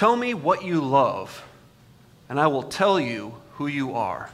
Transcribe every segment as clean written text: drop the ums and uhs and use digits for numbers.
Tell me what you love, and I will tell you who you are.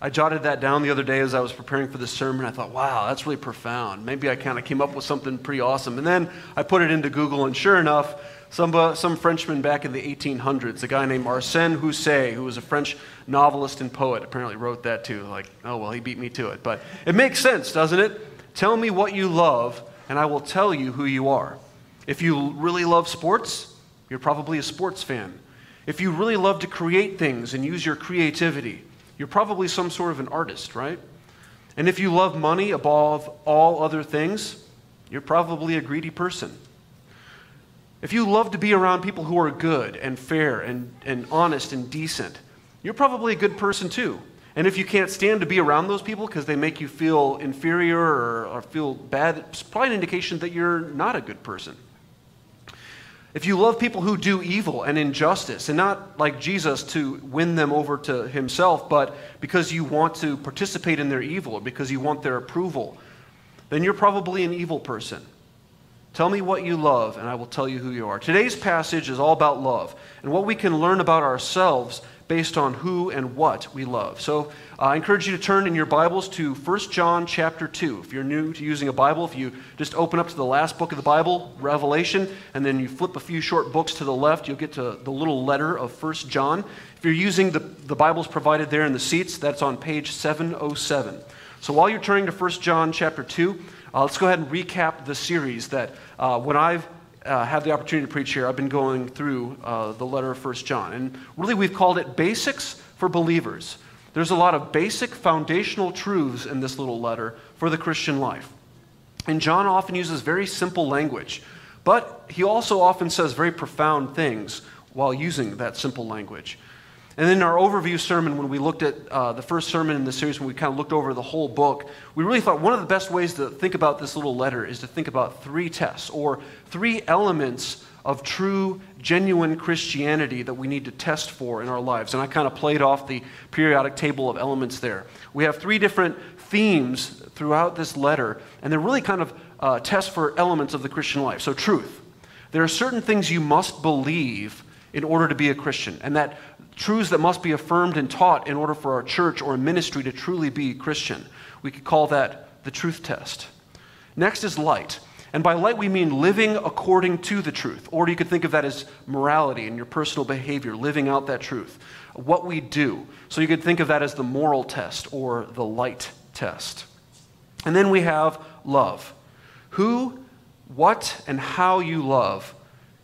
I jotted that down the other day as I was preparing for this sermon. I thought, wow, that's really profound. Maybe I kind of came up with something pretty awesome. And then I put it into Google, and sure enough, some Frenchman back in the 1800s, a guy named Arsène Husset, who was a French novelist and poet, apparently wrote that too. Like, oh, well, he beat me to it. But it makes sense, doesn't it? Tell me what you love, and I will tell you who you are. If you really love sports, you're probably a sports fan. If you really love to create things and use your creativity, you're probably some sort of an artist, right? And if you love money above all other things, you're probably a greedy person. If you love to be around people who are good and fair and honest and decent, you're probably a good person too. And if you can't stand to be around those people because they make you feel inferior or feel bad, it's probably an indication that you're not a good person. If you love people who do evil and injustice, and not like Jesus to win them over to himself, but because you want to participate in their evil or because you want their approval, then you're probably an evil person. Tell me what you love, and I will tell you who you are. Today's passage is all about love and what we can learn about ourselves based on who and what we love. So I encourage you to turn in your Bibles to 1 John chapter 2. If you're new to using a Bible, if you just open up to the last book of the Bible, Revelation, and then you flip a few short books to the left, you'll get to the little letter of 1 John. If you're using the Bibles provided there in the seats, that's on page 707. So while you're turning to 1 John chapter 2, let's go ahead and recap the series that when I've had the opportunity to preach here, I've been going through the letter of 1 John. And really we've called it Basics for Believers. There's a lot of basic foundational truths in this little letter for the Christian life. And John often uses very simple language, but he also often says very profound things while using that simple language. And in our overview sermon, when we looked at the first sermon in the series, when we kind of looked over the whole book, we really thought one of the best ways to think about this little letter is to think about three tests or three elements of true, genuine Christianity that we need to test for in our lives. And I kind of played off the periodic table of elements there. We have three different themes throughout this letter, and they're really kind of tests for elements of the Christian life. So truth. There are certain things you must believe in order to be a Christian, and that truths that must be affirmed and taught in order for our church or ministry to truly be Christian. We could call that the truth test. Next is light. And by light, we mean living according to the truth. Or you could think of that as morality and your personal behavior, living out that truth. What we do. So you could think of that as the moral test or the light test. And then we have love. Who, what, and how you love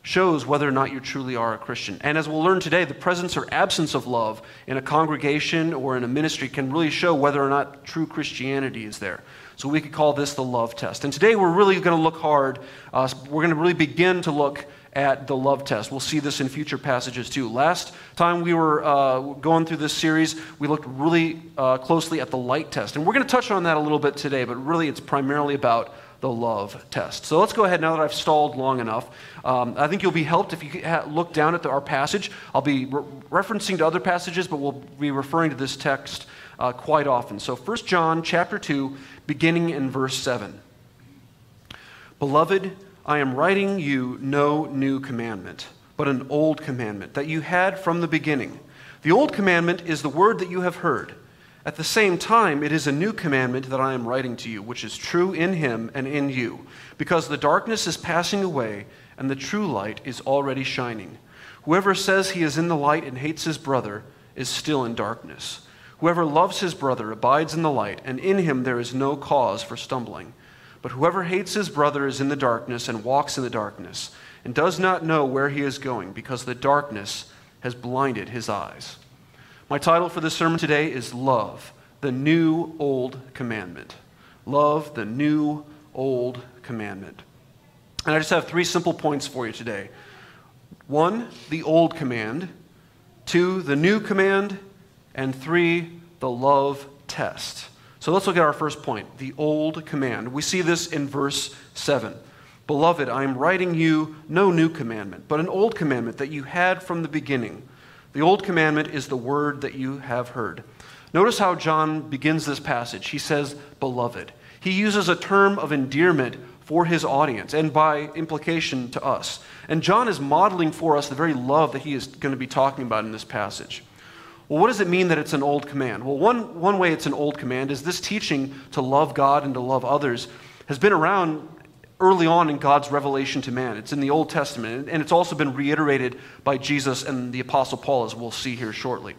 shows whether or not you truly are a Christian. And as we'll learn today, the presence or absence of love in a congregation or in a ministry can really show whether or not true Christianity is there. So we could call this the love test. And today we're really going to look hard. We're going to really begin to look at the love test. We'll see this in future passages too. Last time we were going through this series, we looked really closely at the light test. And we're going to touch on that a little bit today, but really it's primarily about the love test. So let's go ahead now that I've stalled long enough. I think you'll be helped if you look down at our passage. I'll be referencing to other passages, but we'll be referring to this text quite often. So 1 John chapter 2, beginning in verse 7. Beloved, I am writing you no new commandment, but an old commandment that you had from the beginning. The old commandment is the word that you have heard. At the same time, it is a new commandment that I am writing to you, which is true in him and in you, because the darkness is passing away and the true light is already shining. Whoever says he is in the light and hates his brother is still in darkness. Whoever loves his brother abides in the light, and in him there is no cause for stumbling. But whoever hates his brother is in the darkness and walks in the darkness and does not know where he is going, because the darkness has blinded his eyes. My title for this sermon today is Love, the New Old Commandment. Love, the New Old Commandment. And I just have three simple points for you today. 1, the old command. 2, the new command. And 3, the love test. So let's look at our first point, the old command. We see this in verse 7. Beloved, I am writing you no new commandment, but an old commandment that you had from the beginning. The old commandment is the word that you have heard. Notice how John begins this passage. He says, beloved. He uses a term of endearment for his audience and by implication to us. And John is modeling for us the very love that he is going to be talking about in this passage. Well, what does it mean that it's an old command? Well, one way it's an old command is this teaching to love God and to love others has been around early on in God's revelation to man. It's in the Old Testament, and it's also been reiterated by Jesus and the Apostle Paul, as we'll see here shortly.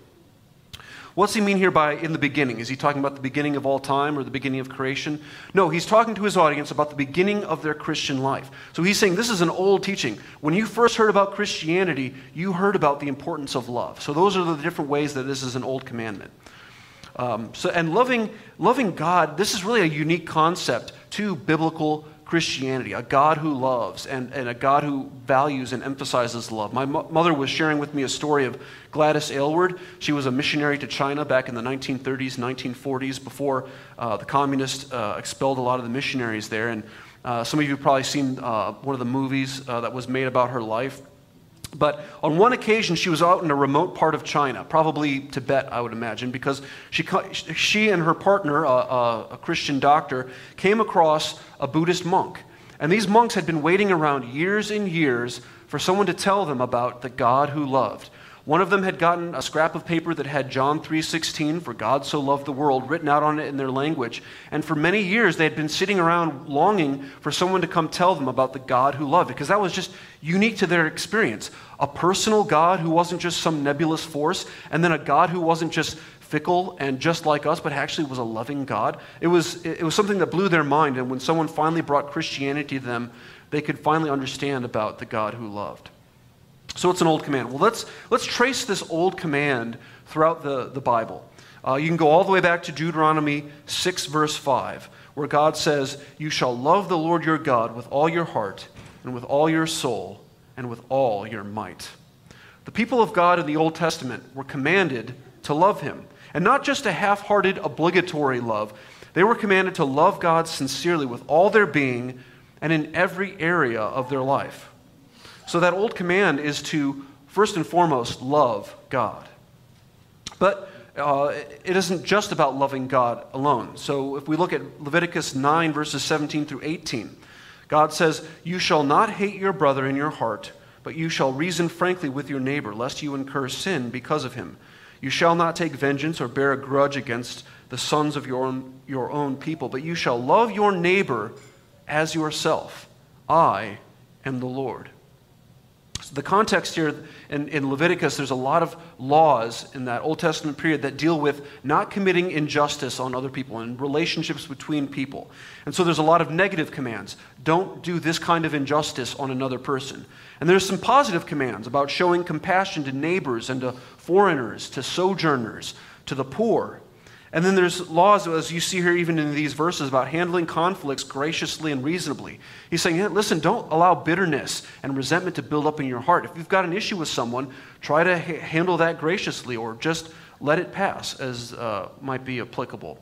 What's he mean here by in the beginning? Is he talking about the beginning of all time or the beginning of creation? No, he's talking to his audience about the beginning of their Christian life. So he's saying this is an old teaching. When you first heard about Christianity, you heard about the importance of love. So those are the different ways that this is an old commandment. And loving God, this is really a unique concept to biblical Christianity, a God who loves and a God who values and emphasizes love. My mother was sharing with me a story of Gladys Aylward. She was a missionary to China back in the 1930s, 1940s, before the communists expelled a lot of the missionaries there. And some of you have probably seen one of the movies that was made about her life. But on one occasion, she was out in a remote part of China, probably Tibet, I would imagine, because she and her partner, a Christian doctor, came across a Buddhist monk. And these monks had been waiting around years and years for someone to tell them about the God who loved. One of them had gotten a scrap of paper that had John 3:16, for God so loved the world, written out on it in their language. And for many years, they had been sitting around longing for someone to come tell them about the God who loved, because that was just unique to their experience. A personal God who wasn't just some nebulous force, and then a God who wasn't just fickle and just like us, but actually was a loving God. It was something that blew their mind, and when someone finally brought Christianity to them, they could finally understand about the God who loved. So it's an old command. Well, let's trace this old command throughout the Bible. You can go all the way back to Deuteronomy 6, verse 5, where God says, "You shall love the Lord your God with all your heart and with all your soul and with all your might." The people of God in the Old Testament were commanded to love him, and not just a half-hearted, obligatory love. They were commanded to love God sincerely with all their being and in every area of their life. So that old command is to, first and foremost, love God. But it isn't just about loving God alone. So if we look at Leviticus 9, verses 17 through 18, God says, "You shall not hate your brother in your heart, but you shall reason frankly with your neighbor, lest you incur sin because of him. You shall not take vengeance or bear a grudge against the sons of your own people, but you shall love your neighbor as yourself. I am the Lord." The context here in Leviticus, there's a lot of laws in that Old Testament period that deal with not committing injustice on other people and relationships between people. And so there's a lot of negative commands. Don't do this kind of injustice on another person. And there's some positive commands about showing compassion to neighbors and to foreigners, to sojourners, to the poor. And then there's laws, as you see here even in these verses, about handling conflicts graciously and reasonably. He's saying, hey, listen, don't allow bitterness and resentment to build up in your heart. If you've got an issue with someone, try to handle that graciously, or just let it pass, as might be applicable.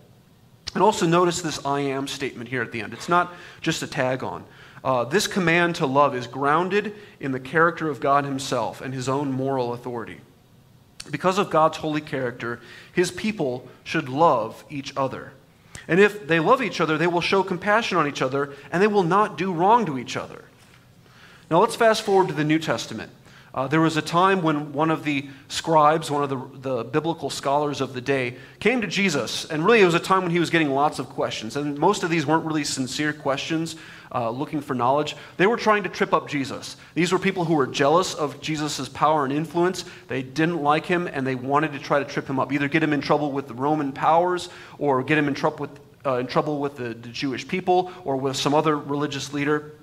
And also notice this I am statement here at the end. It's not just a tag on. This command to love is grounded in the character of God himself and his own moral authority. Because of God's holy character, his people should love each other. And if they love each other, they will show compassion on each other, and they will not do wrong to each other. Now let's fast forward to the New Testament. There was a time when one of the scribes, one of the biblical scholars of the day, came to Jesus. And really it was a time when he was getting lots of questions. And most of these weren't really sincere questions, looking for knowledge. They were trying to trip up Jesus. These were people who were jealous of Jesus' power and influence. They didn't like him, and they wanted to try to trip him up, either get him in trouble with the Roman powers, or get him in trouble with the Jewish people, or with some other religious leader.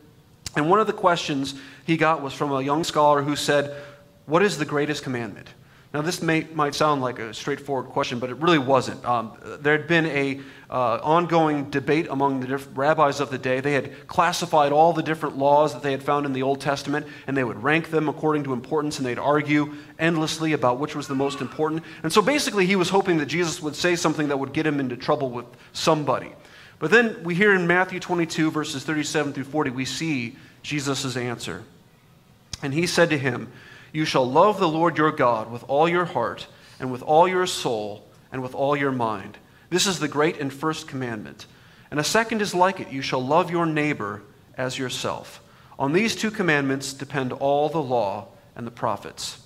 And one of the questions he got was from a young scholar who said, "What is the greatest commandment?" Now, this might sound like a straightforward question, but it really wasn't. There had been an ongoing debate among the rabbis of the day. They had classified all the different laws that they had found in the Old Testament, and they would rank them according to importance, and they'd argue endlessly about which was the most important. And so basically, he was hoping that Jesus would say something that would get him into trouble with somebody. But then we hear in Matthew 22, verses 37 through 40, we see Jesus' answer. "And he said to him, 'You shall love the Lord your God with all your heart and with all your soul and with all your mind. This is the great and first commandment. And a second is like it. You shall love your neighbor as yourself. On these two commandments depend all the law and the prophets.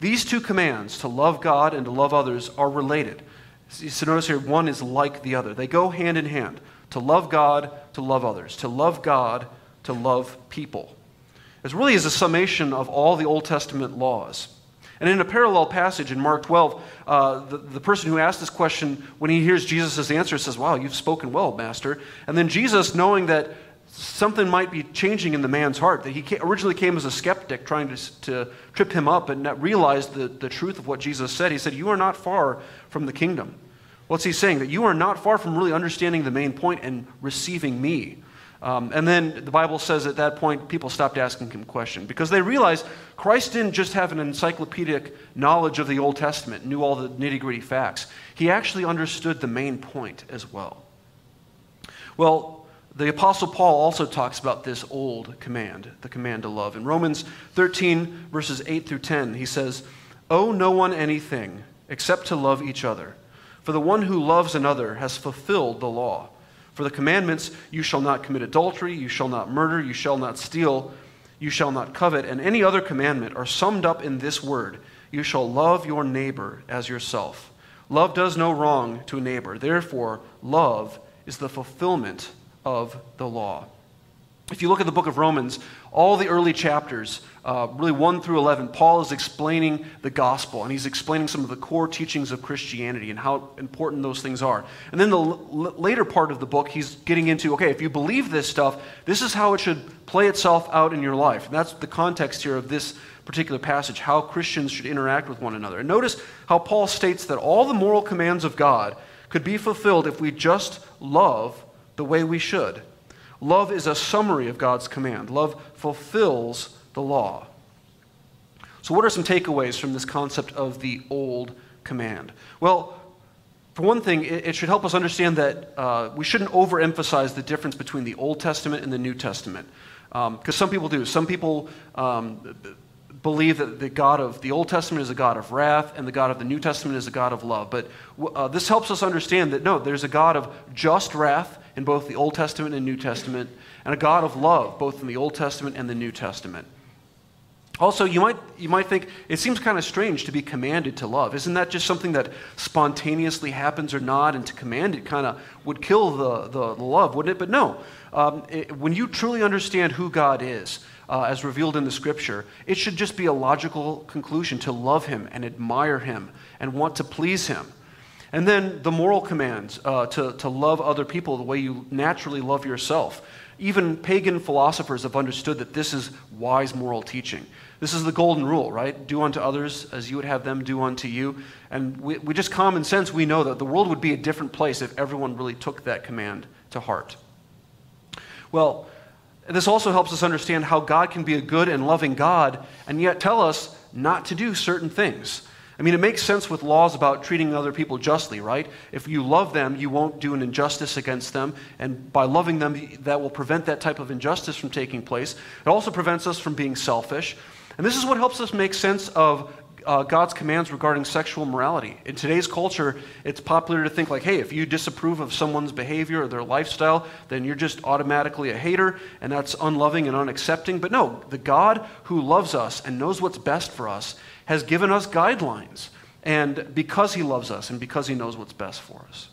These two commands, to love God and to love others, are related. So notice here, one is like the other. They go hand in hand. To love God, to love others. To love God, to love people. This really is a summation of all the Old Testament laws. And in a parallel passage in Mark 12, the person who asked this question, when he hears Jesus' answer, says, "Wow, you've spoken well, Master." And then Jesus, knowing that something might be changing in the man's heart, that he originally came as a skeptic trying to trip him up and not realized the truth of what Jesus said, he said, "You are not far from the kingdom." What's he saying? That you are not far from really understanding the main point and receiving me. And then the Bible says at that point, people stopped asking him questions because they realized Christ didn't just have an encyclopedic knowledge of the Old Testament, knew all the nitty-gritty facts. He actually understood the main point as well. Well, the Apostle Paul also talks about this old command, the command to love. In Romans 13, verses 8 through 10, he says, "Owe no one anything except to love each other. For the one who loves another has fulfilled the law. For the commandments, you shall not commit adultery, you shall not murder, you shall not steal, you shall not covet, and any other commandment are summed up in this word, you shall love your neighbor as yourself. Love does no wrong to a neighbor. Therefore, love is the fulfillment of the law." If you look at the book of Romans, all the early chapters, really 1 through 11, Paul is explaining the gospel, and he's explaining some of the core teachings of Christianity and how important those things are. And then the later part of the book, he's getting into, okay, if you believe this stuff, this is how it should play itself out in your life. And that's the context here of this particular passage, how Christians should interact with one another. And notice how Paul states that all the moral commands of God could be fulfilled if we just love the way we should. Love is a summary of God's command. Love fulfills the law. So what are some takeaways from this concept of the old command? Well, for one thing, it should help us understand that we shouldn't overemphasize the difference between the Old Testament and the New Testament. Because some people do. Some people believe that the God of the Old Testament is a God of wrath and the God of the New Testament is a God of love. But this helps us understand that, no, there's a God of just wrath in both the Old Testament and New Testament, and a God of love both in the Old Testament and the New Testament. Also, you might think, it seems kind of strange to be commanded to love. Isn't that just something that spontaneously happens or not, and to command it kind of would kill the love, wouldn't it? But no. When you truly understand who God is, as revealed in the Scripture, it should just be a logical conclusion to love Him and admire Him and want to please Him. And then the moral commands to love other people the way you naturally love yourself. Even pagan philosophers have understood that this is wise moral teaching. This is the golden rule, right? Do unto others as you would have them do unto you. And we just common sense, we know that the world would be a different place if everyone really took that command to heart. Well, this also helps us understand how God can be a good and loving God and yet tell us not to do certain things. I mean, it makes sense with laws about treating other people justly, right? If you love them, you won't do an injustice against them, and by loving them, that will prevent that type of injustice from taking place. It also prevents us from being selfish, and this is what helps us make sense of God's commands regarding sexual morality. In today's culture, it's popular to think like, hey, if you disapprove of someone's behavior or their lifestyle, then you're just automatically a hater, and that's unloving and unaccepting. But no, the God who loves us and knows what's best for us has given us guidelines, and because He loves us and because He knows what's best for us.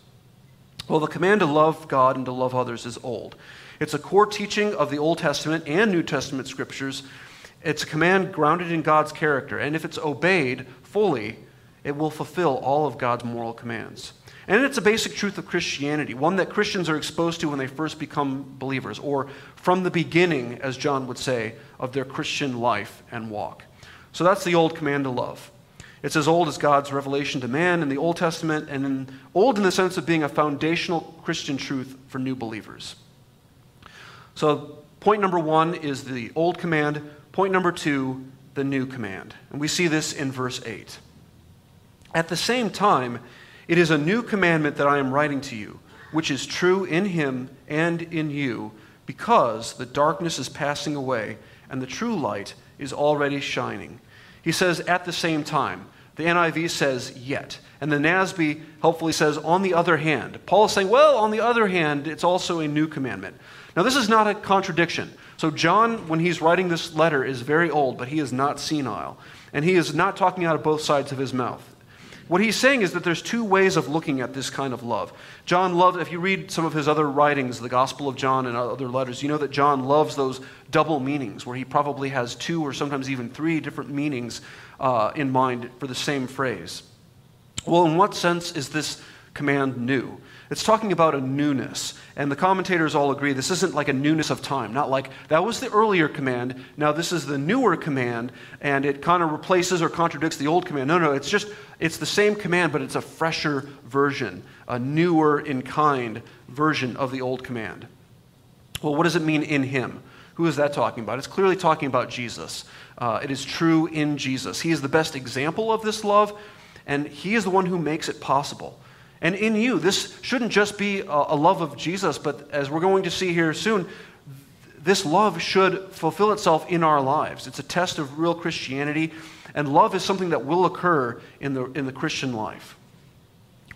Well, the command to love God and to love others is old. It's a core teaching of the Old Testament and New Testament scriptures. It's a command grounded in God's character, and if it's obeyed fully, it will fulfill all of God's moral commands. And it's a basic truth of Christianity, one that Christians are exposed to when they first become believers, or from the beginning, as John would say, of their Christian life and walk. So that's the old command to love. It's as old as God's revelation to man in the Old Testament, and old in the sense of being a foundational Christian truth for new believers. So point number one is the old command. Point number two, the new command. And we see this in verse 8. At the same time, it is a new commandment that I am writing to you, which is true in Him and in you, because the darkness is passing away and the true light is already shining. He says, at the same time. The NIV says, yet. And the NASB helpfully says, on the other hand. Paul is saying, well, on the other hand, it's also a new commandment. Now, this is not a contradiction. So John, when he's writing this letter, is very old, but he is not senile. And he is not talking out of both sides of his mouth. What he's saying is that there's two ways of looking at this kind of love. John loved, if you read some of his other writings, the Gospel of John and other letters, you know that John loves those double meanings where he probably has two or sometimes even three different meanings in mind for the same phrase. Well, in what sense is this command new? It's talking about a newness, and the commentators all agree this isn't like a newness of time, not like that was the earlier command, now this is the newer command, and it kind of replaces or contradicts the old command. No, no, it's just, it's the same command, but it's a fresher version, a newer in kind version of the old command. Well, what does it mean in him? Who is that talking about? It's clearly talking about Jesus. It is true in Jesus. He is the best example of this love, and he is the one who makes it possible. And in you, this shouldn't just be a love of Jesus, but as we're going to see here soon, this love should fulfill itself in our lives. It's a test of real Christianity, and love is something that will occur in the Christian life.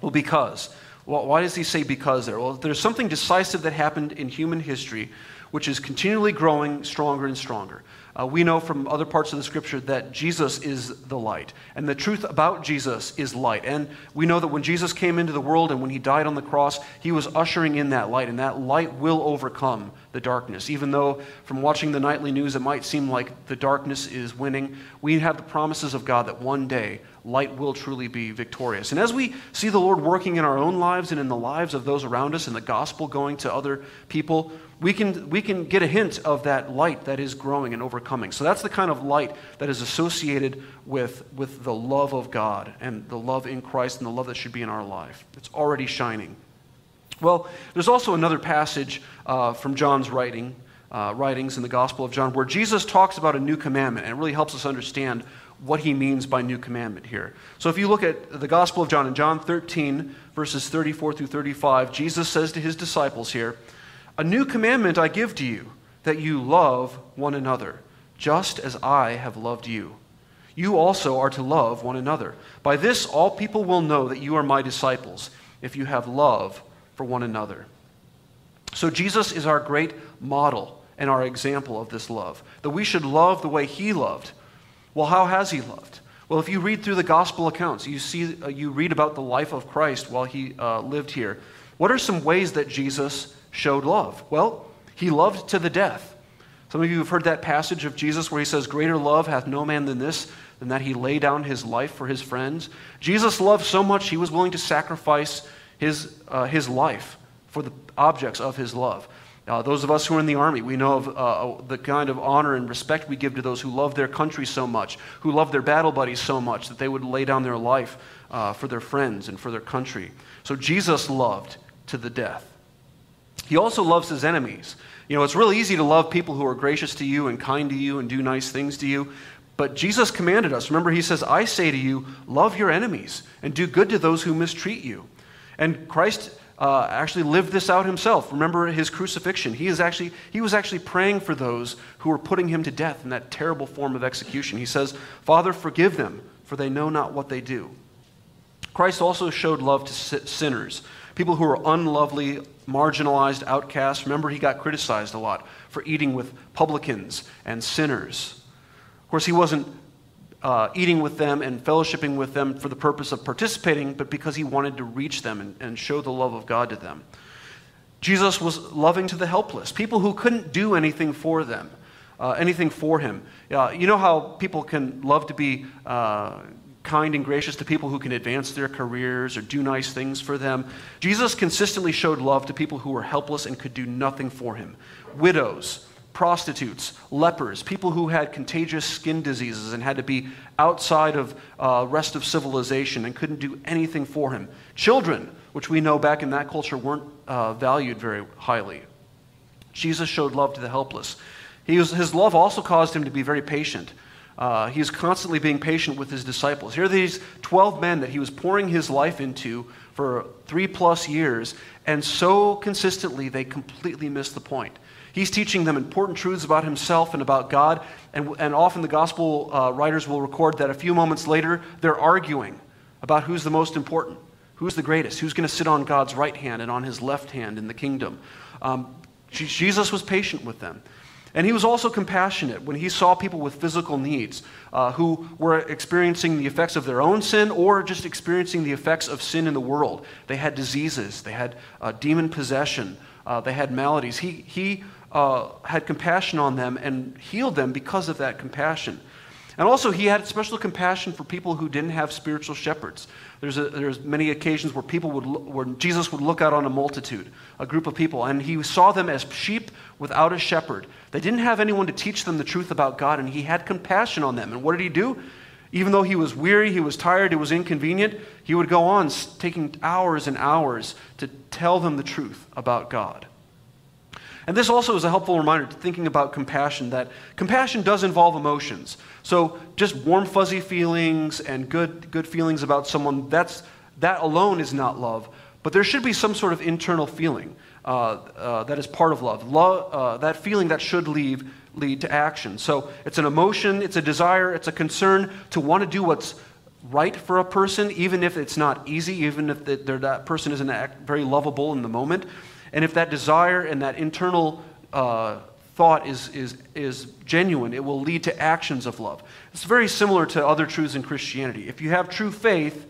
Well, because. Well, why does he say because there? Well, there's something decisive that happened in human history which is continually growing stronger and stronger. We know from other parts of the Scripture that Jesus is the light, and the truth about Jesus is light. And we know that when Jesus came into the world and when he died on the cross, he was ushering in that light, and that light will overcome the darkness. Even though from watching the nightly news it might seem like the darkness is winning, we have the promises of God that one day light will truly be victorious. And as we see the Lord working in our own lives and in the lives of those around us and the gospel going to other people, we can get a hint of that light that is growing and overcoming. So that's the kind of light that is associated with the love of God and the love in Christ and the love that should be in our life. It's already shining. Well, there's also another passage from John's writings in the Gospel of John where Jesus talks about a new commandment, and it really helps us understand what he means by new commandment here. So if you look at the Gospel of John, in John 13, verses 34 through 35, Jesus says to his disciples here, "A new commandment I give to you, that you love one another, just as I have loved you. You also are to love one another. By this all people will know that you are my disciples, if you have love for one another." So Jesus is our great model and our example of this love, that we should love the way he loved. Well, how has he loved? Well, if you read through the gospel accounts, you read about the life of Christ while he lived here. What are some ways that Jesus showed love? Well, he loved to the death. Some of you have heard that passage of Jesus where he says, "Greater love hath no man than this, than that he lay down his life for his friends." Jesus loved so much he was willing to sacrifice his life for the objects of his love. Those of us who are in the army, we know of the kind of honor and respect we give to those who love their country so much, who love their battle buddies so much that they would lay down their life for their friends and for their country. So Jesus loved to the death. He also loves his enemies. You know, it's really easy to love people who are gracious to you and kind to you and do nice things to you, but Jesus commanded us. Remember, he says, "I say to you, love your enemies and do good to those who mistreat you." And Christ actually lived this out himself. Remember his crucifixion. He was actually praying for those who were putting him to death in that terrible form of execution. He says, "Father, forgive them, for they know not what they do." Christ also showed love to sinners, people who were unlovely, marginalized, outcasts. Remember, he got criticized a lot for eating with publicans and sinners. Of course, he wasn't eating with them and fellowshipping with them for the purpose of participating, but because he wanted to reach them and show the love of God to them. Jesus was loving to the helpless, people who couldn't do anything for them, anything for him. You know how people can love to be kind and gracious to people who can advance their careers or do nice things for them? Jesus consistently showed love to people who were helpless and could do nothing for him. Widows, prostitutes, lepers, people who had contagious skin diseases and had to be outside of rest of civilization and couldn't do anything for him. Children, which we know back in that culture weren't valued very highly. Jesus showed love to the helpless. His love also caused him to be very patient. He was constantly being patient with his disciples. Here are these 12 men that he was pouring his life into for 3+ years, and so consistently they completely missed the point. He's teaching them important truths about himself and about God, and often the gospel writers will record that a few moments later, they're arguing about who's the most important, who's the greatest, who's going to sit on God's right hand and on his left hand in the kingdom. Jesus was patient with them. And he was also compassionate when he saw people with physical needs who were experiencing the effects of their own sin or just experiencing the effects of sin in the world. They had diseases. They had demon possession. They had maladies. He had compassion on them and healed them because of that compassion. And also he had special compassion for people who didn't have spiritual shepherds. There's many occasions where Jesus would look out on a multitude, a group of people, and he saw them as sheep without a shepherd. They didn't have anyone to teach them the truth about God, and he had compassion on them. And what did he do? Even though he was weary, he was tired, it was inconvenient, he would go on taking hours and hours to tell them the truth about God. And this also is a helpful reminder to thinking about compassion, that compassion does involve emotions. So just warm, fuzzy feelings and good feelings about someone, that alone is not love. But there should be some sort of internal feeling that is part of love. That feeling that should lead to action. So it's an emotion, it's a desire, it's a concern to want to do what's right for a person, even if it's not easy, even if that person isn't very lovable in the moment. And if that desire and that internal thought is genuine, it will lead to actions of love. It's very similar to other truths in Christianity. If you have true faith,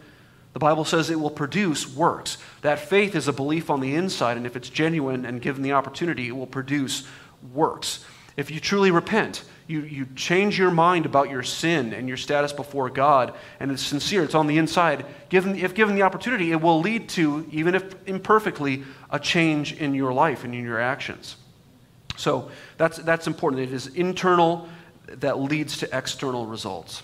the Bible says it will produce works. That faith is a belief on the inside, and if it's genuine and given the opportunity, it will produce works. If you truly repent, you change your mind about your sin and your status before God, and it's sincere, it's on the inside. If given the opportunity, it will lead to, even if imperfectly, a change in your life and in your actions. So that's important. It is internal that leads to external results.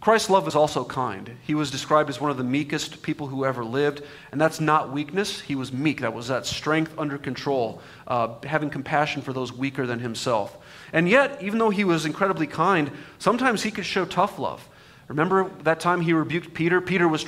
Christ's love is also kind. He was described as one of the meekest people who ever lived, and that's not weakness. He was meek. That was that strength under control, having compassion for those weaker than himself. And yet, even though he was incredibly kind, sometimes he could show tough love. Remember that time he rebuked Peter? Peter was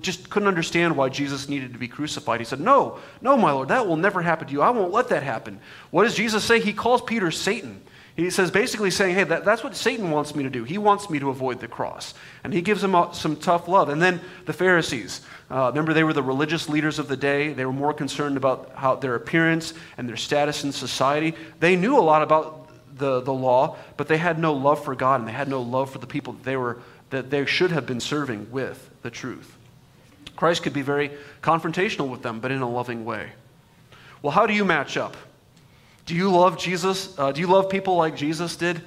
just couldn't understand why Jesus needed to be crucified. He said, no, my Lord, that will never happen to you. I won't let that happen. What does Jesus say? He calls Peter Satan. He says, basically saying, hey, that's what Satan wants me to do. He wants me to avoid the cross. And he gives him some tough love. And then the Pharisees, remember they were the religious leaders of the day. They were more concerned about their appearance and their status in society. They knew a lot about the law, but they had no love for God, and they had no love for the people that they should have been serving with the truth. Christ could be very confrontational with them, but in a loving way. Well, how do you match up? Do you love Jesus? Do you love people like Jesus did?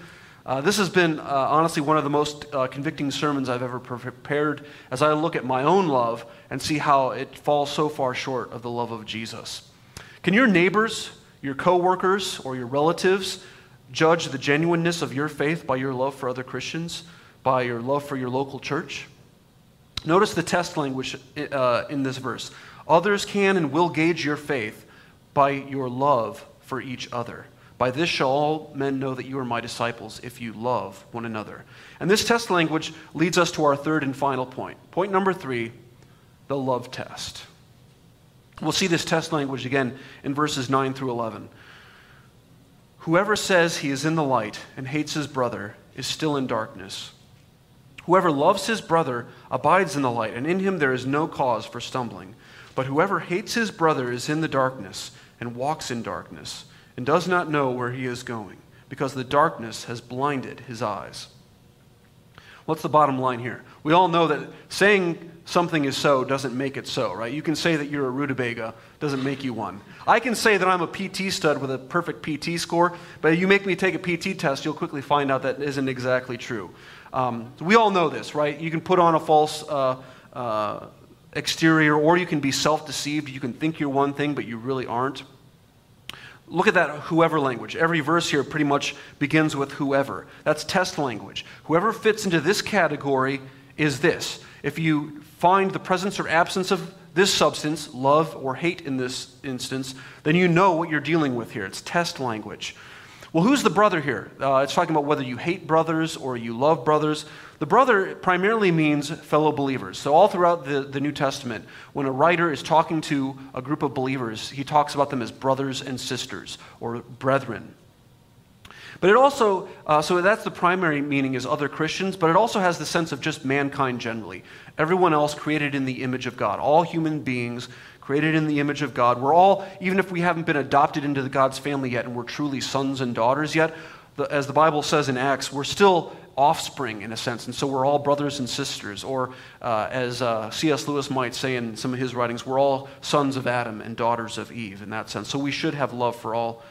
This has been, honestly, one of the most convicting sermons I've ever prepared as I look at my own love and see how it falls so far short of the love of Jesus. Can your neighbors, your co-workers, or your relatives judge the genuineness of your faith by your love for other Christians, by your love for your local church? Notice the test language in this verse. Others can and will gauge your faith by your love for each other. By this shall all men know that you are my disciples, if you love one another. And this test language leads us to our third and final point. Point number 3, the love test. We'll see this test language again in verses 9 through 11. Whoever says he is in the light and hates his brother is still in darkness. Whoever loves his brother abides in the light, and in him there is no cause for stumbling. But whoever hates his brother is in the darkness, and walks in darkness, and does not know where he is going, because the darkness has blinded his eyes. What's the bottom line here? We all know that saying something is so doesn't make it so, right? You can say that you're a rutabaga, doesn't make you one. I can say that I'm a PT stud with a perfect PT score, but you make me take a PT test, you'll quickly find out that isn't exactly true. We all know this, right? You can put on a false exterior, or you can be self-deceived. You can think you're one thing, but you really aren't. Look at that whoever language. Every verse here pretty much begins with whoever. That's test language. Whoever fits into this category is this. If you find the presence or absence of this substance, love or hate in this instance, then you know what you're dealing with here. It's test language. Well, who's the brother here? It's talking about whether you hate brothers or you love brothers. The brother primarily means fellow believers. So all throughout the New Testament, when a writer is talking to a group of believers, he talks about them as brothers and sisters or brethren. But it also, so that's the primary meaning is other Christians, but it also has the sense of just mankind generally. Everyone else created in the image of God, all human beings created in the image of God. We're all, even if we haven't been adopted into the God's family yet and we're truly sons and daughters yet, as the Bible says in Acts, we're still offspring in a sense. And so we're all brothers and sisters, or as C.S. Lewis might say in some of his writings, we're all sons of Adam and daughters of Eve in that sense. So we should have love for all,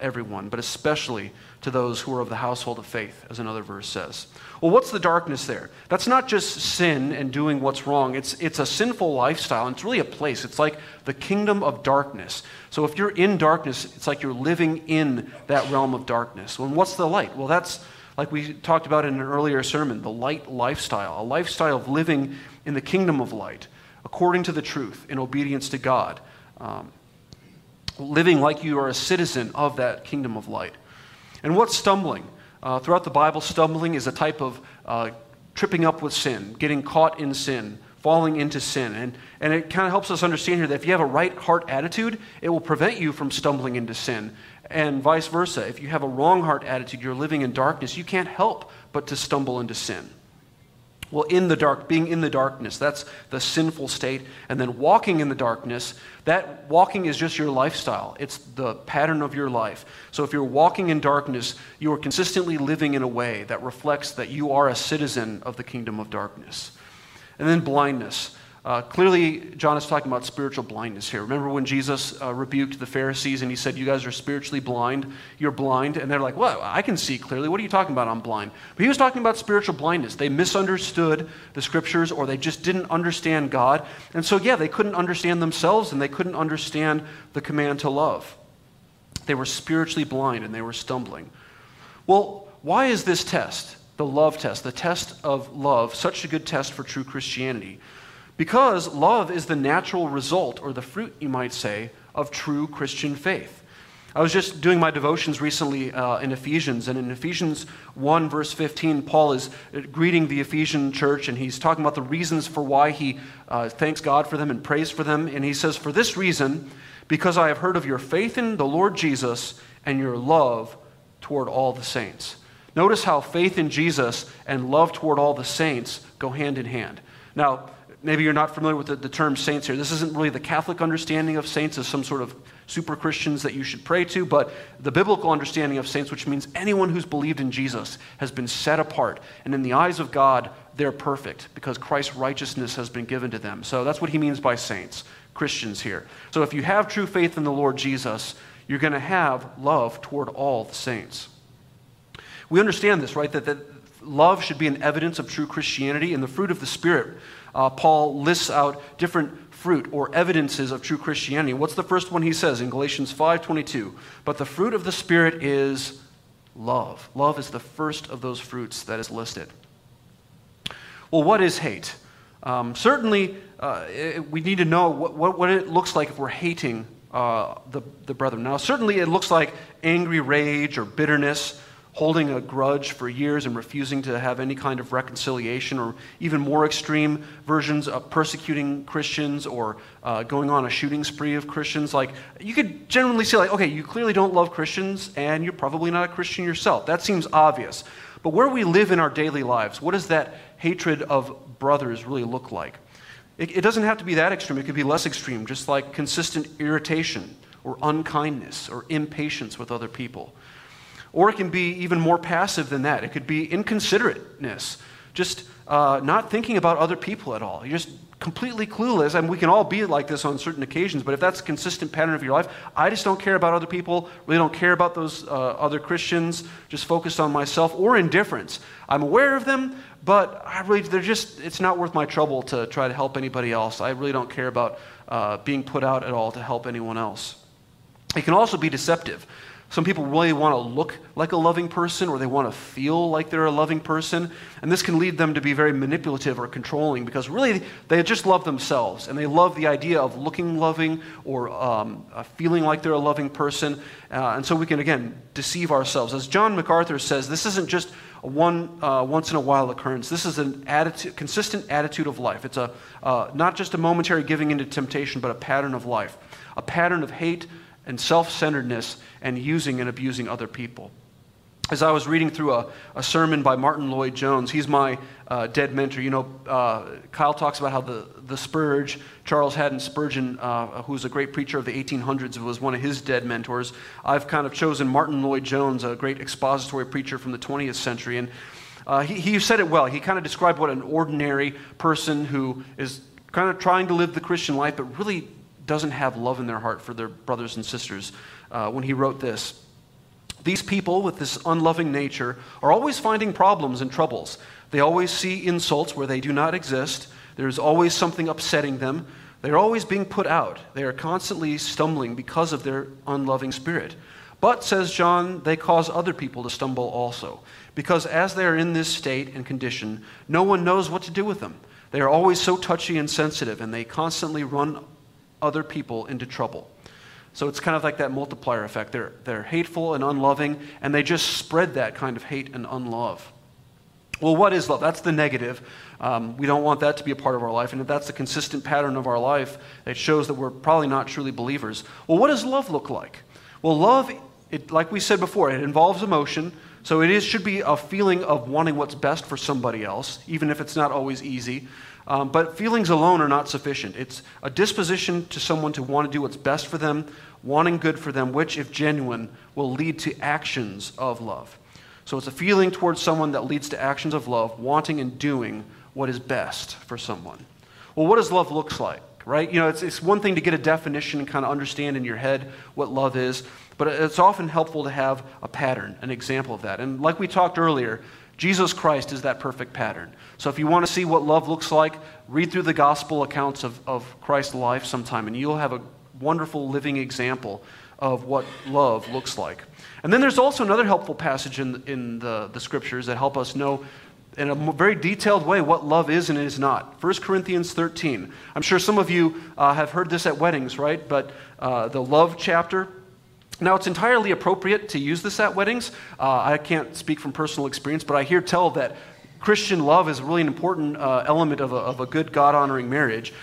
everyone, but especially to those who are of the household of faith, as another verse says. Well, what's the darkness there? That's not just sin and doing what's wrong. It's a sinful lifestyle, and it's really a place. It's like the kingdom of darkness. So if you're in darkness, it's like you're living in that realm of darkness. Well, and what's the light? Well, that's like we talked about in an earlier sermon, the light lifestyle, a lifestyle of living in the kingdom of light, according to the truth, in obedience to God, living like you are a citizen of that kingdom of light. And what's stumbling? Throughout the Bible, stumbling is a type of tripping up with sin, getting caught in sin, falling into sin. And it kind of helps us understand here that if you have a right heart attitude, it will prevent you from stumbling into sin. And vice versa, if you have a wrong heart attitude, you're living in darkness, you can't help but to stumble into sin. Well, in the dark, being in the darkness, that's the sinful state. And then walking in the darkness, that walking is just your lifestyle. It's the pattern of your life. So if you're walking in darkness, you are consistently living in a way that reflects that you are a citizen of the kingdom of darkness. And then blindness. Clearly, John is talking about spiritual blindness here. Remember when Jesus rebuked the Pharisees and he said, you guys are spiritually blind, you're blind. And they're like, well, I can see clearly. What are you talking about? I'm blind. But he was talking about spiritual blindness. They misunderstood the scriptures, or they just didn't understand God. And so, yeah, they couldn't understand themselves and they couldn't understand the command to love. They were spiritually blind and they were stumbling. Well, why is this test, the love test, the test of love, such a good test for true Christianity? Because love is the natural result, or the fruit, you might say, of true Christian faith. I was just doing my devotions recently in Ephesians, and in Ephesians 1, verse 15, Paul is greeting the Ephesian church, and he's talking about the reasons for why he thanks God for them and prays for them. And he says, for this reason, because I have heard of your faith in the Lord Jesus and your love toward all the saints. Notice how faith in Jesus and love toward all the saints go hand in hand. Now, maybe you're not familiar with the term saints here. This isn't really the Catholic understanding of saints as some sort of super Christians that you should pray to, but the biblical understanding of saints, which means anyone who's believed in Jesus has been set apart. And in the eyes of God, they're perfect because Christ's righteousness has been given to them. So that's what he means by saints, Christians here. So if you have true faith in the Lord Jesus, you're going to have love toward all the saints. We understand this, right? That love should be an evidence of true Christianity, and the fruit of the Spirit. Paul lists out different fruit or evidences of true Christianity. What's the first one he says in Galatians 5:22? But the fruit of the Spirit is love. Love is the first of those fruits that is listed. Well, what is hate? Certainly, we need to know what it looks like if we're hating the brethren. Now, certainly it looks like angry rage or bitterness, holding a grudge for years and refusing to have any kind of reconciliation, or even more extreme versions of persecuting Christians, or going on a shooting spree of Christians. Like, you could generally say, like, okay, you clearly don't love Christians and you're probably not a Christian yourself. That seems obvious. But where we live in our daily lives, what does that hatred of brothers really look like? It doesn't have to be that extreme. It could be less extreme, just like consistent irritation or unkindness or impatience with other people. Or it can be even more passive than that. It could be inconsiderateness, just not thinking about other people at all. You're just completely clueless, and we can all be like this on certain occasions, but if that's a consistent pattern of your life, I just don't care about other people, really don't care about those other Christians, just focused on myself, or indifference. I'm aware of them, but I really, it's not worth my trouble to try to help anybody else. I really don't care about being put out at all to help anyone else. It can also be deceptive. Some people really want to look like a loving person, or they want to feel like they're a loving person. And this can lead them to be very manipulative or controlling, because really they just love themselves. And they love the idea of looking loving, or feeling like they're a loving person. And so we can, again, deceive ourselves. As John MacArthur says, this isn't just a once-in-a-while occurrence. This is an attitude, consistent attitude of life. It's a not just a momentary giving into temptation, but a pattern of life, a pattern of hate, and self-centeredness, and using and abusing other people. as I was reading through a sermon by Martin Lloyd-Jones. He's my dead mentor. You know, Kyle talks about how the Spurge, Charles Haddon Spurgeon, who was a great preacher of the 1800s, was one of his dead mentors. I've kind of chosen Martin Lloyd-Jones, a great expository preacher from the 20th century. And he said it well. He kind of described what an ordinary person who is kind of trying to live the Christian life but really doesn't have love in their heart for their brothers and sisters when he wrote this. These people with this unloving nature are always finding problems and troubles. They always see insults where they do not exist. There's always something upsetting them. They're always being put out. They are constantly stumbling because of their unloving spirit. But, says John, they cause other people to stumble also, because as they are in this state and condition, no one knows what to do with them. They are always so touchy and sensitive, and they constantly run other people into trouble. So it's kind of like that multiplier effect. They're hateful and unloving, and they just spread that kind of hate and unlove. Well, what is love? That's the negative. We don't want that to be a part of our life, and if that's the consistent pattern of our life, it shows that we're probably not truly believers. Well, what does love look like? Well, love, like we said before, it involves emotion, so it should be a feeling of wanting what's best for somebody else, even if it's not always easy. But feelings alone are not sufficient. It's a disposition to someone to want to do what's best for them, wanting good for them, which, if genuine, will lead to actions of love. So it's a feeling towards someone that leads to actions of love, wanting and doing what is best for someone. Well, what does love look like, right? You know, it's one thing to get a definition and kind of understand in your head what love is, but it's often helpful to have a pattern, an example of that. And like we talked earlier, Jesus Christ is that perfect pattern. So if you want to see what love looks like, read through the gospel accounts of Christ's life sometime, and you'll have a wonderful living example of what love looks like. And then there's also another helpful passage in the scriptures that help us know in a very detailed way what love is and is not. 1 Corinthians 13. I'm sure some of you have heard this at weddings, right? But the love chapter. Now, it's entirely appropriate to use this at weddings. I can't speak from personal experience, but I hear tell that Christian love is really an important element of a good God-honoring marriage.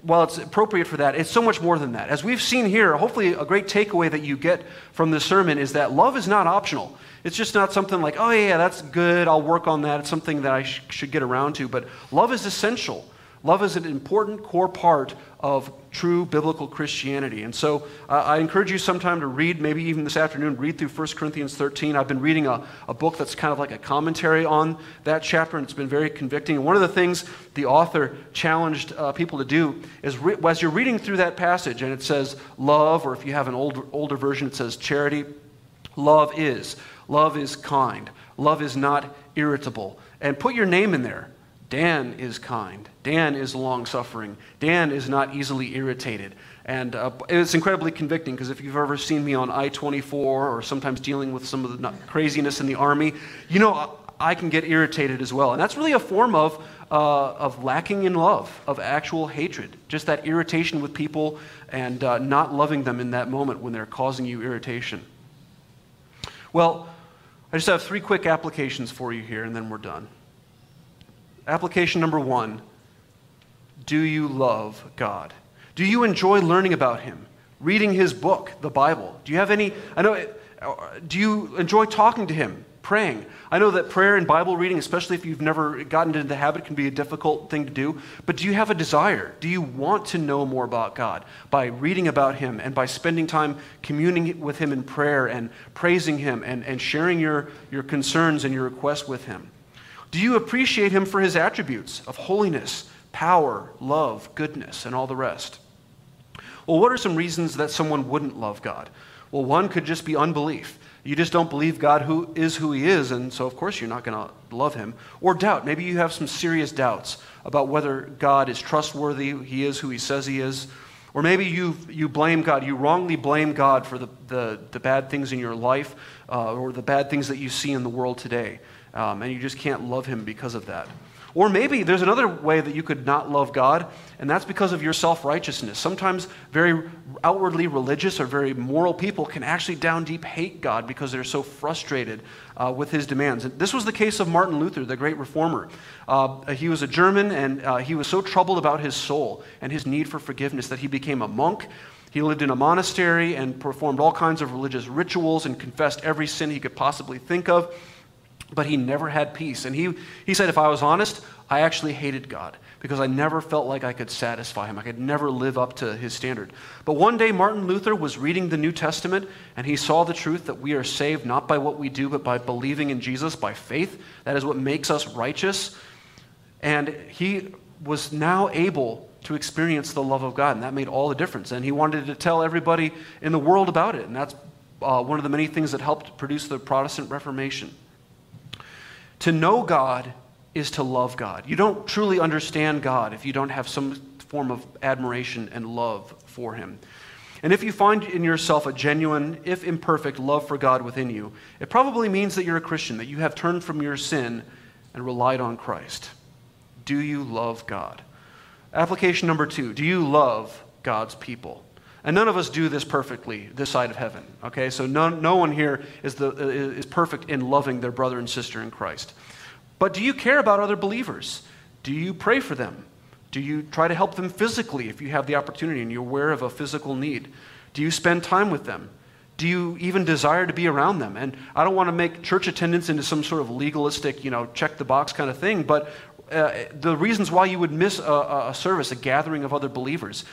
While it's appropriate for that, it's so much more than that. As we've seen here, hopefully a great takeaway that you get from this sermon is that love is not optional. It's just not something like, oh yeah, that's good, I'll work on that. It's something that I should get around to. But love is essential. Love is an important core part of true biblical Christianity. And so I encourage you sometime to read, maybe even this afternoon, read through 1 Corinthians 13. I've been reading a book that's kind of like a commentary on that chapter, and it's been very convicting. And one of the things the author challenged people to do is as you're reading through that passage, and it says love, or if you have an older version, it says charity. Love is kind. Love is not irritable. And put your name in there. Dan is kind. Dan is long-suffering. Dan is not easily irritated. And it's incredibly convicting, because if you've ever seen me on I-24 or sometimes dealing with some of the craziness in the Army, you know I can get irritated as well. And that's really a form of lacking in love, of actual hatred, just that irritation with people and not loving them in that moment when they're causing you irritation. Well, I just have three quick applications for you here, and then we're done. Application number one, do you love God? Do you enjoy learning about Him, reading His book, the Bible? Do you have any, do you enjoy talking to Him, praying? I know that prayer and Bible reading, especially if you've never gotten into the habit, can be a difficult thing to do, but do you have a desire? Do you want to know more about God by reading about Him and by spending time communing with Him in prayer and praising Him and sharing your concerns and your requests with Him? Do you appreciate Him for His attributes of holiness, power, love, goodness, and all the rest? Well, what are some reasons that someone wouldn't love God? Well, one could just be unbelief. You just don't believe God who He is, and so of course you're not going to love Him. Or doubt. Maybe you have some serious doubts about whether God is trustworthy, He is who He says He is. Or maybe you blame God, you wrongly blame God for the bad things in your life or the bad things that you see in the world today. And you just can't love Him because of that. Or maybe there's another way that you could not love God, and that's because of your self-righteousness. Sometimes very outwardly religious or very moral people can actually down deep hate God because they're so frustrated with His demands. And this was the case of Martin Luther, the great reformer. He was a German, and he was so troubled about his soul and his need for forgiveness that he became a monk. He lived in a monastery and performed all kinds of religious rituals and confessed every sin he could possibly think of, but he never had peace. And he said, if I was honest, I actually hated God because I never felt like I could satisfy him. I could never live up to his standard. But one day, Martin Luther was reading the New Testament, and he saw the truth that we are saved not by what we do, but by believing in Jesus, by faith. That is what makes us righteous. And he was now able to experience the love of God, and that made all the difference. And he wanted to tell everybody in the world about it, and that's one of the many things that helped produce the Protestant Reformation. To know God is to love God. You don't truly understand God if you don't have some form of admiration and love for him. And if you find in yourself a genuine, if imperfect, love for God within you, it probably means that you're a Christian, that you have turned from your sin and relied on Christ. Do you love God? Application number 2, do you love God's people? And none of us do this perfectly this side of heaven, okay? So no one here is perfect in loving their brother and sister in Christ. But do you care about other believers? Do you pray for them? Do you try to help them physically if you have the opportunity and you're aware of a physical need? Do you spend time with them? Do you even desire to be around them? And I don't want to make church attendance into some sort of legalistic, you know, check the box kind of thing, but the reasons why you would miss a service, a gathering of other believers.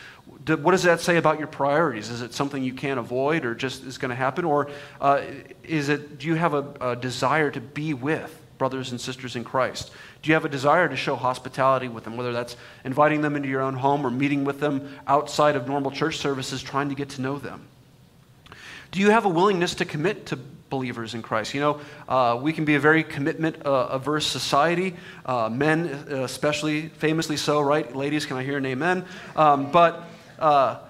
What does that say about your priorities? Is it something you can't avoid or just is going to happen? Or do you have a desire to be with brothers and sisters in Christ? Do you have a desire to show hospitality with them, whether that's inviting them into your own home or meeting with them outside of normal church services, trying to get to know them? Do you have a willingness to commit to believers in Christ? You know, we can be a very commitment-averse society, men especially, famously so, right? Ladies, can I hear an amen? But love,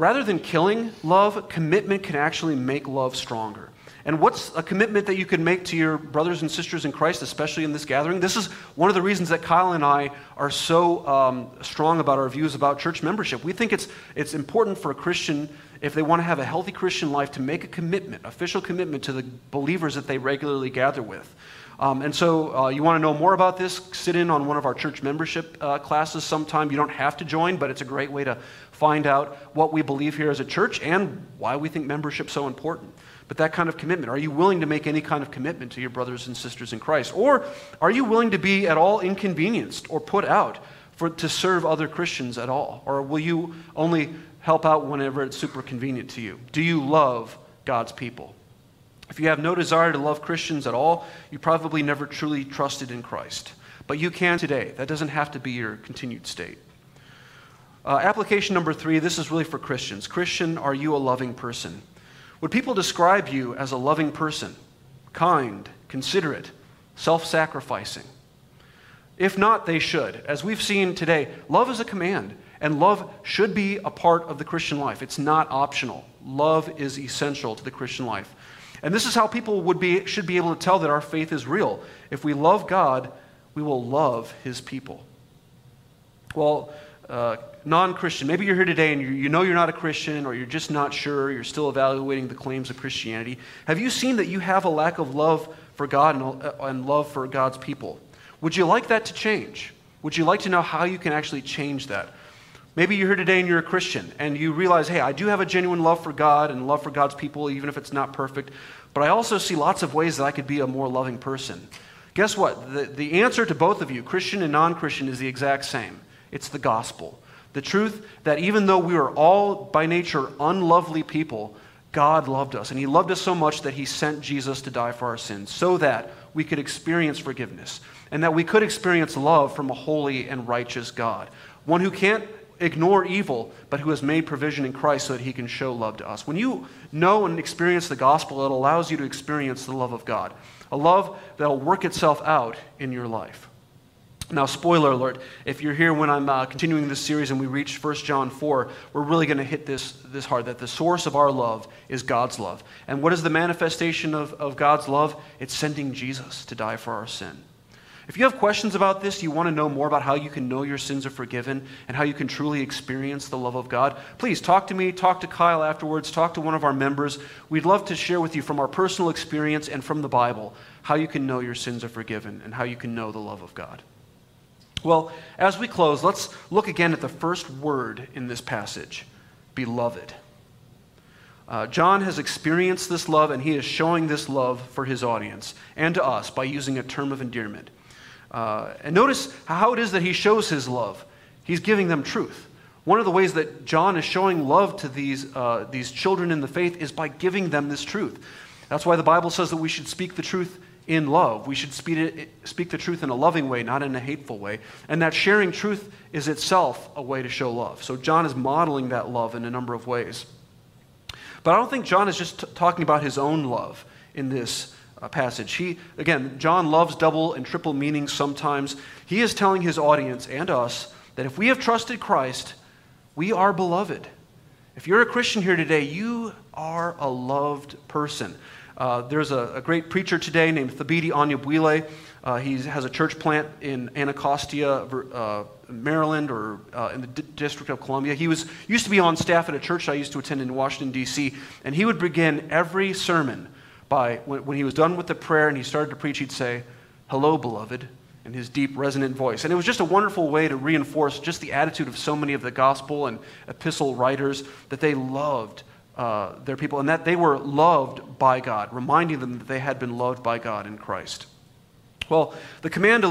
rather than killing love, commitment can actually make love stronger. And what's a commitment that you can make to your brothers and sisters in Christ, especially in this gathering? This is one of the reasons that Kyle and I are so strong about our views about church membership. We think it's important for a Christian, if they want to have a healthy Christian life, to make a commitment, official commitment to the believers that they regularly gather with. And so you want to know more about this, sit in on one of our church membership classes sometime. You don't have to join, but it's a great way to find out what we believe here as a church and why we think membership's so important. But that kind of commitment, are you willing to make any kind of commitment to your brothers and sisters in Christ? Or are you willing to be at all inconvenienced or put out to serve other Christians at all? Or will you only help out whenever it's super convenient to you? Do you love God's people? If you have no desire to love Christians at all, you probably never truly trusted in Christ. But you can today. That doesn't have to be your continued state. Application number 3, this is really for Christians. Christian, are you a loving person? Would people describe you as a loving person, kind, considerate, self-sacrificing? If not, they should. As we've seen today, love is a command, and love should be a part of the Christian life. It's not optional. Love is essential to the Christian life. And this is how people should be able to tell that our faith is real. If we love God, we will love his people. Well, non-Christian, maybe you're here today and you know you're not a Christian, or you're just not sure, you're still evaluating the claims of Christianity. Have you seen that you have a lack of love for God and love for God's people? Would you like that to change? Would you like to know how you can actually change that? Maybe you're here today and you're a Christian and you realize, hey, I do have a genuine love for God and love for God's people, even if it's not perfect, but I also see lots of ways that I could be a more loving person. Guess what? The answer to both of you, Christian and non-Christian, is the exact same. It's the gospel. The truth that even though we were all by nature unlovely people, God loved us. And he loved us so much that he sent Jesus to die for our sins so that we could experience forgiveness and that we could experience love from a holy and righteous God, one who can't ignore evil, but who has made provision in Christ so that he can show love to us. When you know and experience the gospel, it allows you to experience the love of God, a love that will work itself out in your life. Now, spoiler alert, if you're here when I'm continuing this series and we reach 1 John 4, we're really going to hit this hard, that the source of our love is God's love. And what is the manifestation of God's love? It's sending Jesus to die for our sin. If you have questions about this, you want to know more about how you can know your sins are forgiven and how you can truly experience the love of God, please talk to me, talk to Kyle afterwards, talk to one of our members. We'd love to share with you from our personal experience and from the Bible how you can know your sins are forgiven and how you can know the love of God. Well, as we close, let's look again at the first word in this passage. beloved. John has experienced this love, and he is showing this love for his audience and to us by using a term of endearment. And notice how it is that he shows his love. He's giving them truth. One of the ways that John is showing love to these children in the faith is by giving them this truth. That's why the Bible says that we should speak the truth in love. We should speak the truth in a loving way, not in a hateful way. And that sharing truth is itself a way to show love. So John is modeling that love in a number of ways. But I don't think John is just talking about his own love in this passage. Again, John loves double and triple meanings sometimes. He is telling his audience and us that if we have trusted Christ, we are beloved. If you're a Christian here today, you are a loved person. There's a great preacher today named Thabiti Anyabwile. He has a church plant in Anacostia, Maryland, or in the District of Columbia. He used to be on staff at a church I used to attend in Washington, D.C., and he would begin every sermon by, when he was done with the prayer and he started to preach, he'd say, "Hello, beloved," in his deep, resonant voice. And it was just a wonderful way to reinforce just the attitude of so many of the gospel and epistle writers, that they loved their people and that they were loved by God, reminding them that they had been loved by God in Christ. Well, the command is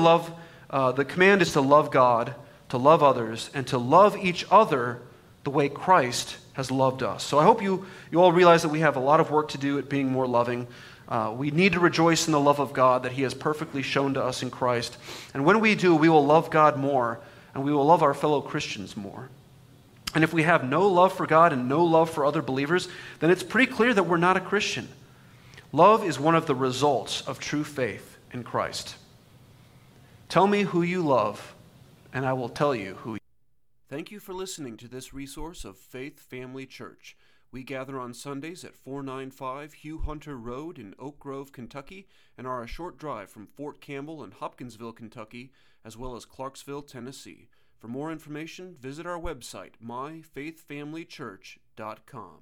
to love God, to love others, and to love each other the way Christ has loved us. So I hope you all realize that we have a lot of work to do at being more loving. We need to rejoice in the love of God that He has perfectly shown to us in Christ. And when we do, we will love God more, and we will love our fellow Christians more. And if we have no love for God and no love for other believers, then it's pretty clear that we're not a Christian. Love is one of the results of true faith in Christ. Tell me who you love, and I will tell you who you love. Thank you for listening to this resource of Faith Family Church. We gather on Sundays at 495 Hugh Hunter Road in Oak Grove, Kentucky, and are a short drive from Fort Campbell and Hopkinsville, Kentucky, as well as Clarksville, Tennessee. For more information, visit our website, myfaithfamilychurch.com.